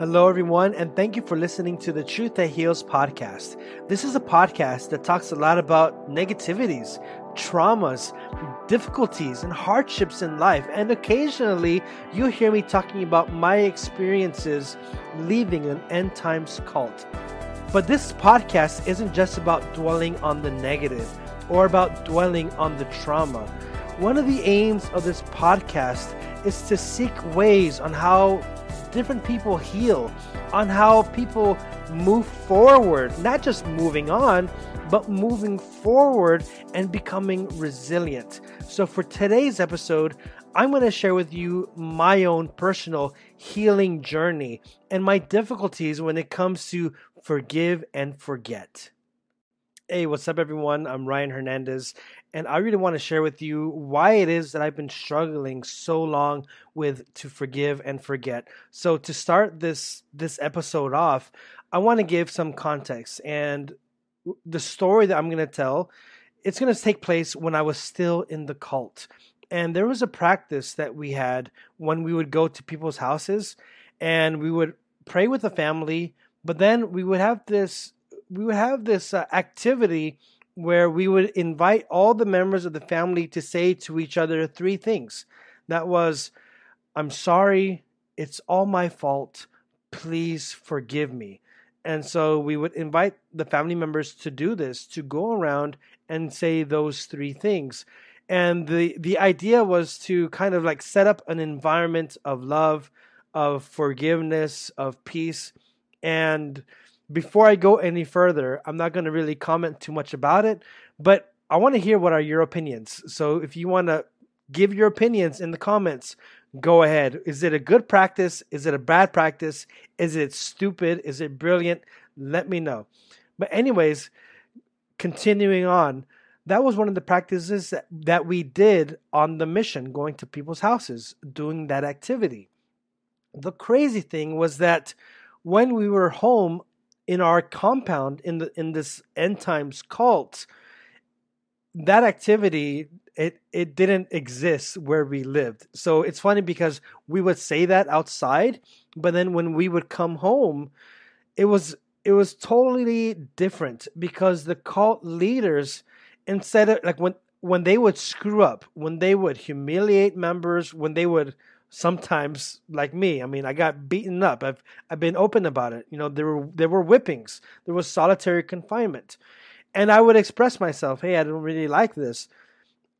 Hello, everyone, and thank you for listening to the Truth That Heals podcast. This is a podcast that talks a lot about negativities, traumas, difficulties, and hardships in life. And occasionally, you'll hear me talking about my experiences leaving an end times cult. But this podcast isn't just about dwelling on the negative or about dwelling on the trauma. One of the aims of this podcast is to seek ways on how different people heal, on how people move forward, not just moving on, but moving forward and becoming resilient. So for today's episode, I'm going to share with you my own personal healing journey and my difficulties when it comes to forgive and forget. Hey, what's up, everyone? I'm Ryan Hernandez, and I really want to share with you why it is that I've been struggling so long with to forgive and forget. So to start this episode off, I want to give some context, and the story that I'm going to tell, it's going to take place when I was still in the cult. And there was a practice that we had when we would go to people's houses, and we would pray with the family, but then we would have this activity where we would invite all the members of the family to say to each other three things. That was, I'm sorry, it's all my fault, please forgive me. And so we would invite the family members to do this, to go around and say those three things. And the idea was to kind of like set up an environment of love, of forgiveness, of peace. And before I go any further, I'm not going to really comment too much about it, but I want to hear what are your opinions. So if you want to give your opinions in the comments, go ahead. Is it a good practice? Is it a bad practice? Is it stupid? Is it brilliant? Let me know. But anyways, continuing on, that was one of the practices that we did on the mission, going to people's houses, doing that activity. The crazy thing was that when we were home, in our compound, in this end times cult, that activity, it didn't exist where we lived. So it's funny because we would say that outside, but then when we would come home, it was totally different, because the cult leaders, instead of like when they would screw up, when they would humiliate members, when they would sometimes, like me, I mean, I got beaten up. I've been open about it. You know, there were whippings. There was solitary confinement. And I would express myself, hey, I don't really like this.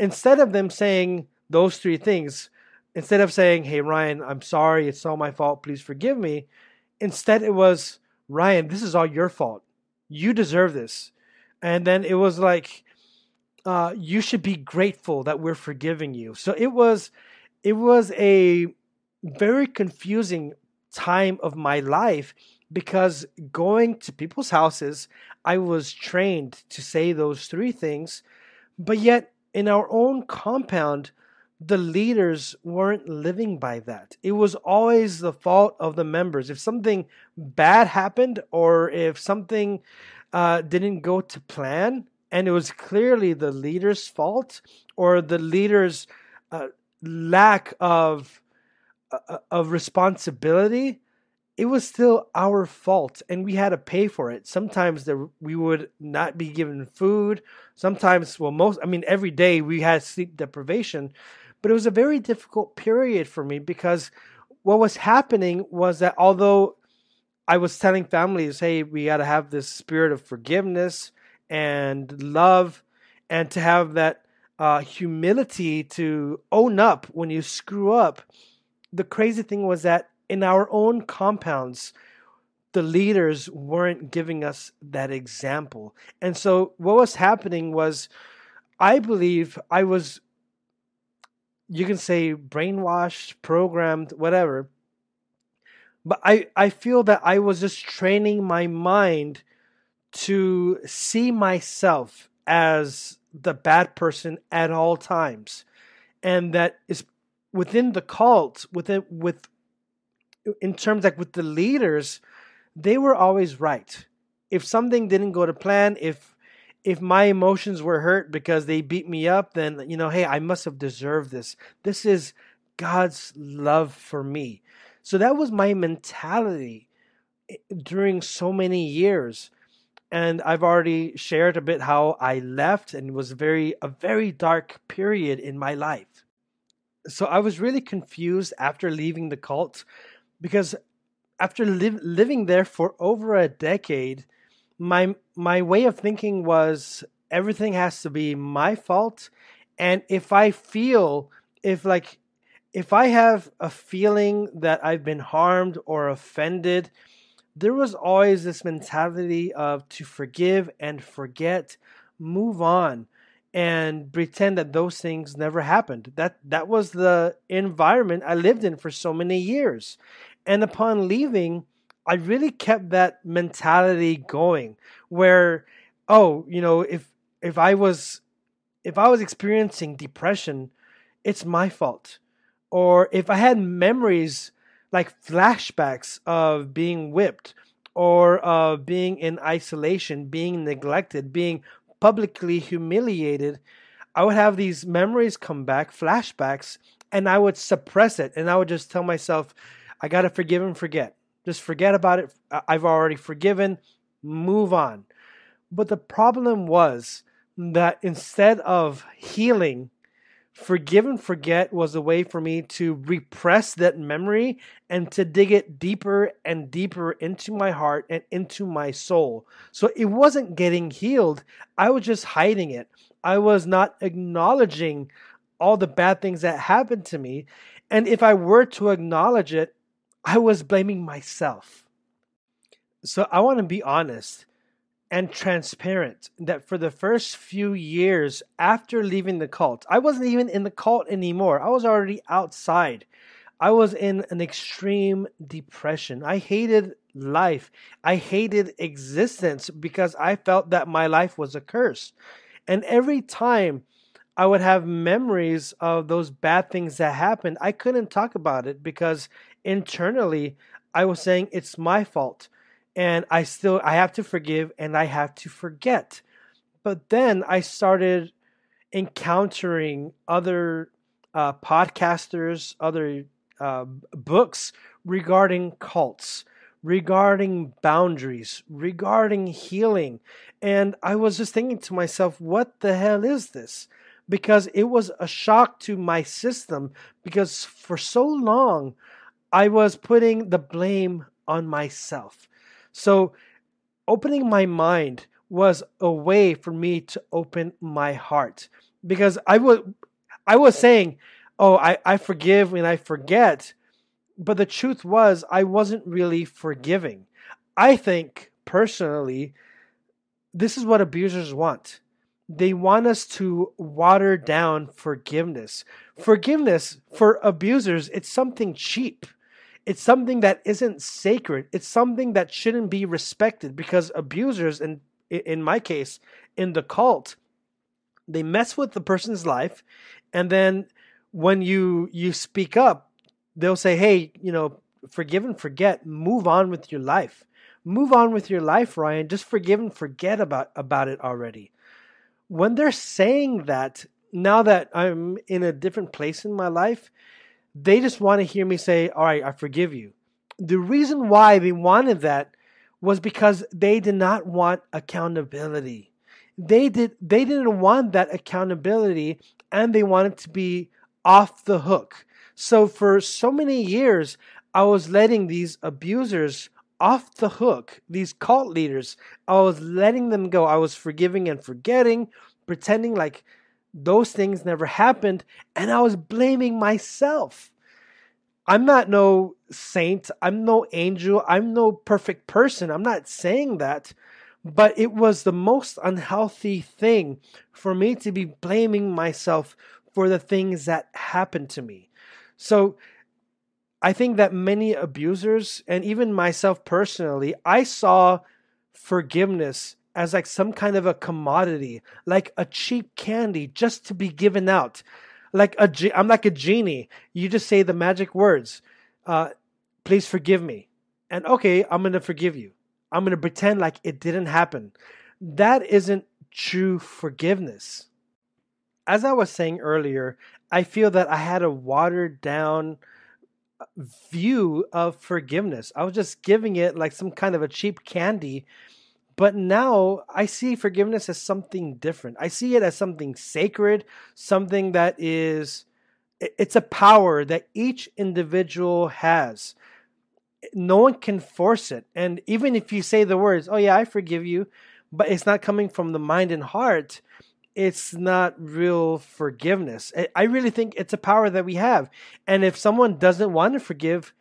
Instead of them saying those three things, instead of saying, hey, Ryan, I'm sorry, it's all my fault, please forgive me. Instead, it was, Ryan, this is all your fault. You deserve this. And then it was like, you should be grateful that we're forgiving you. So it was a very confusing time of my life, because going to people's houses, I was trained to say those three things, but yet in our own compound, the leaders weren't living by that. It was always the fault of the members. If something bad happened, or if something didn't go to plan, and it was clearly the leader's fault, or the leader's lack of responsibility, it was still our fault, and we had to pay for it. Sometimes we would not be given food. Sometimes, every day we had sleep deprivation. But it was a very difficult period for me, because what was happening was that although I was telling families, hey, we got to have this spirit of forgiveness and love, and to have that humility to own up when you screw up. The crazy thing was that in our own compounds, the leaders weren't giving us that example. And so what was happening was, I believe I was, you can say, brainwashed, programmed, whatever. But I feel that I was just training my mind to see myself as the bad person at all times, and that is within the cult, in terms like with the leaders, they were always right. If something didn't go to plan, if my emotions were hurt because they beat me up, then, you know, hey, I must have deserved this. This is God's love for me. So that was my mentality. during so many years. And I've already shared a bit how I left, and it was a very dark period in my life. So I was really confused after leaving the cult, because after living there for over a decade, my way of thinking was everything has to be my fault. And if I have a feeling that I've been harmed or offended, there was always this mentality of to forgive and forget, move on, and pretend that those things never happened. That was the environment I lived in for so many years. And upon leaving, I really kept that mentality going where, if I was experiencing depression, it's my fault. Or if I had memories like flashbacks of being whipped or of being in isolation, being neglected, being publicly humiliated, I would have these memories come back, flashbacks, and I would suppress it. And I would just tell myself, I got to forgive and forget. Just forget about it. I've already forgiven. Move on. But the problem was that instead of healing, forgive and forget was a way for me to repress that memory and to dig it deeper and deeper into my heart and into my soul. So it wasn't getting healed. I was just hiding it. I was not acknowledging all the bad things that happened to me. And if I were to acknowledge it, I was blaming myself. So I want to be honest and transparent that for the first few years after leaving the cult, I wasn't even in the cult anymore. I was already outside. I was in an extreme depression. I hated life. I hated existence because I felt that my life was a curse. And every time I would have memories of those bad things that happened, I couldn't talk about it because internally I was saying it's my fault. And I have to forgive and I have to forget. But then I started encountering other podcasters, other books regarding cults, regarding boundaries, regarding healing. And I was just thinking to myself, what the hell is this? Because it was a shock to my system, because for so long I was putting the blame on myself. So opening my mind was a way for me to open my heart, because I was saying, I forgive and I forget. But the truth was I wasn't really forgiving. I think personally, this is what abusers want. They want us to water down forgiveness. Forgiveness for abusers, it's something cheap. It's something that isn't sacred. It's something that shouldn't be respected, because abusers, and in my case, in the cult, they mess with the person's life. And then when you speak up, they'll say, hey, forgive and forget, move on with your life. Move on with your life, Ryan. Just forgive and forget about it already. When they're saying that, now that I'm in a different place in my life, they just want to hear me say, all right, I forgive you. The reason why they wanted that was because they did not want accountability. They didn't want that accountability, and they wanted to be off the hook. So for so many years, I was letting these abusers off the hook, these cult leaders. I was letting them go. I was forgiving and forgetting, pretending like those things never happened, and I was blaming myself. I'm not no saint. I'm no angel. I'm no perfect person. I'm not saying that, but it was the most unhealthy thing for me to be blaming myself for the things that happened to me. So I think that many abusers, and even myself personally, I saw forgiveness as like some kind of a commodity, like a cheap candy just to be given out. I'm like a genie. You just say the magic words, please forgive me. And okay, I'm going to forgive you. I'm going to pretend like it didn't happen. That isn't true forgiveness. As I was saying earlier, I feel that I had a watered down view of forgiveness. I was just giving it like some kind of a cheap candy. But now I see forgiveness as something different. I see it as something sacred, something that is, it's a power that each individual has. No one can force it. And even if you say the words, oh yeah, I forgive you, but it's not coming from the mind and heart, it's not real forgiveness. I really think it's a power that we have. And if someone doesn't want to forgive,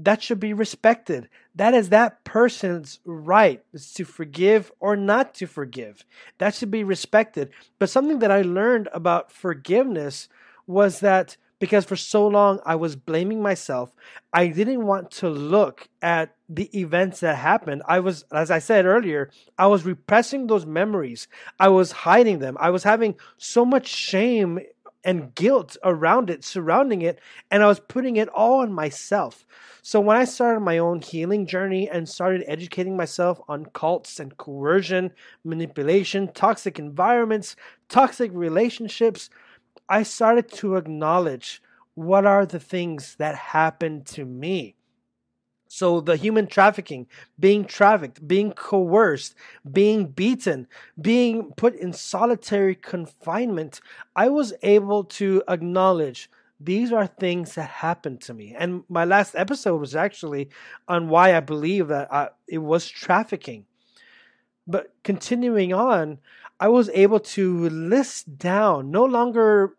that should be respected. That is that person's right, is to forgive or not to forgive. That should be respected. But something that I learned about forgiveness was that because for so long I was blaming myself, I didn't want to look at the events that happened. I was, as I said earlier, I was repressing those memories. I was hiding them. I was having so much shame and guilt around it, surrounding it, and I was putting it all on myself. So when I started my own healing journey and started educating myself on cults and coercion, manipulation, toxic environments, toxic relationships, I started to acknowledge what are the things that happened to me. So the human trafficking, being trafficked, being coerced, being beaten, being put in solitary confinement, I was able to acknowledge these are things that happened to me. And my last episode was actually on why I believe that it was trafficking. But continuing on, I was able to list down, no longer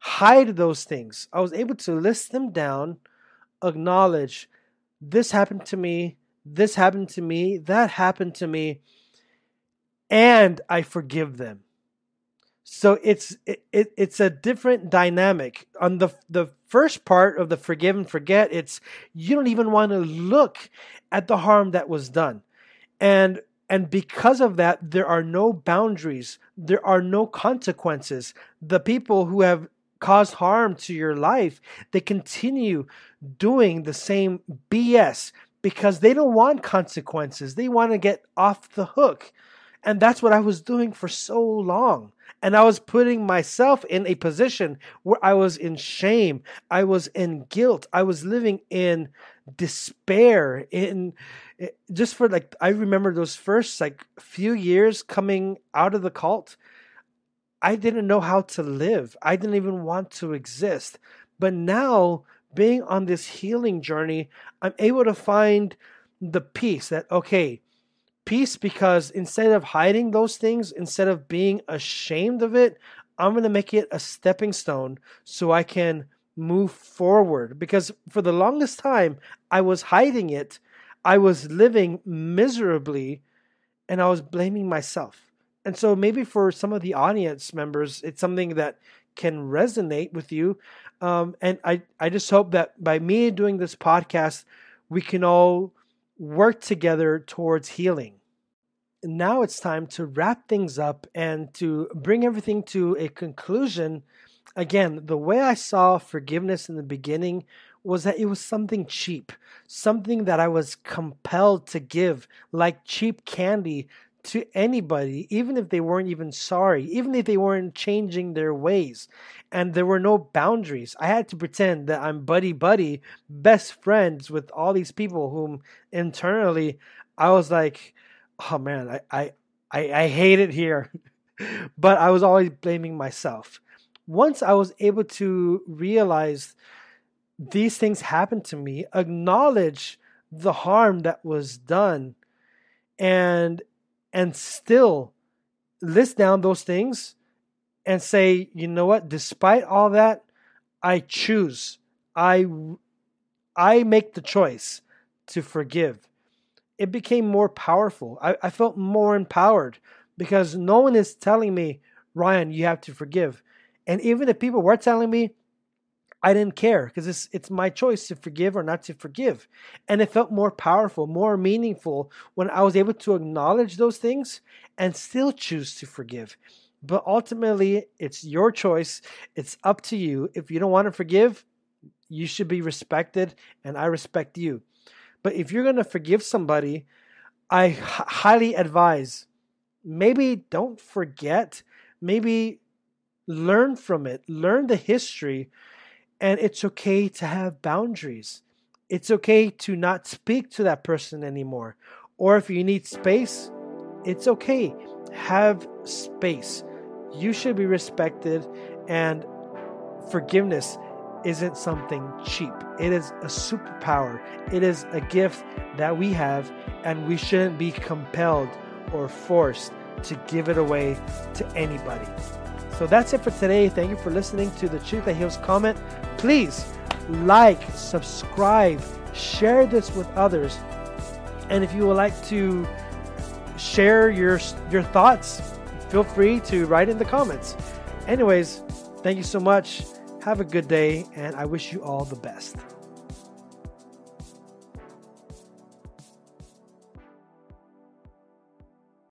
hide those things. I was able to list them down, acknowledge this happened to me, this happened to me, that happened to me, and I forgive them. So it's a different dynamic. On the first part of the forgive and forget, it's you don't even want to look at the harm that was done. And because of that, there are no boundaries. There are no consequences. The people who have caused harm to your life, they continue doing the same BS because they don't want consequences. They want to get off the hook. And that's what I was doing for so long. And I was putting myself in a position where I was in shame. I was in guilt. I was living in despair. I remember those first few years coming out of the cult. I didn't know how to live. I didn't even want to exist. But now, being on this healing journey, I'm able to find the peace that, okay, peace because instead of hiding those things, instead of being ashamed of it, I'm going to make it a stepping stone so I can move forward. Because for the longest time, I was hiding it. I was living miserably and I was blaming myself. And so maybe for some of the audience members, it's something that can resonate with you. And I just hope that by me doing this podcast, we can all work together towards healing. Now it's time to wrap things up and to bring everything to a conclusion. Again, the way I saw forgiveness in the beginning was that it was something cheap, something that I was compelled to give, like cheap candy, to anybody, even if they weren't even sorry, even if they weren't changing their ways. And there were no boundaries. I had to pretend that I'm buddy-buddy, best friends with all these people whom internally I was like, oh man, I hate it here. But I was always blaming myself. Once I was able to realize these things happened to me, acknowledge the harm that was done, and still list down those things and say, you know what, despite all that, I choose. I make the choice to forgive. It became more powerful. I felt more empowered because no one is telling me, Ryan, you have to forgive. And even if people were telling me, I didn't care because it's my choice to forgive or not to forgive. And it felt more powerful, more meaningful when I was able to acknowledge those things and still choose to forgive. But ultimately, it's your choice. It's up to you. If you don't want to forgive, you should be respected, and I respect you. But if you're going to forgive somebody, I highly advise, maybe don't forget, maybe learn from it, learn the history, And it's okay to have boundaries. It's okay to not speak to that person anymore. Or if you need space, it's okay. Have space. You should be respected, and forgiveness isn't something cheap. It is a superpower. It is a gift that we have, and we shouldn't be compelled or forced to give it away to anybody. So that's it for today. Thank you for listening to the Truth That Heals comment. Please like, subscribe, share this with others. And if you would like to share your thoughts, feel free to write in the comments. Anyways, thank you so much. Have a good day, and I wish you all the best.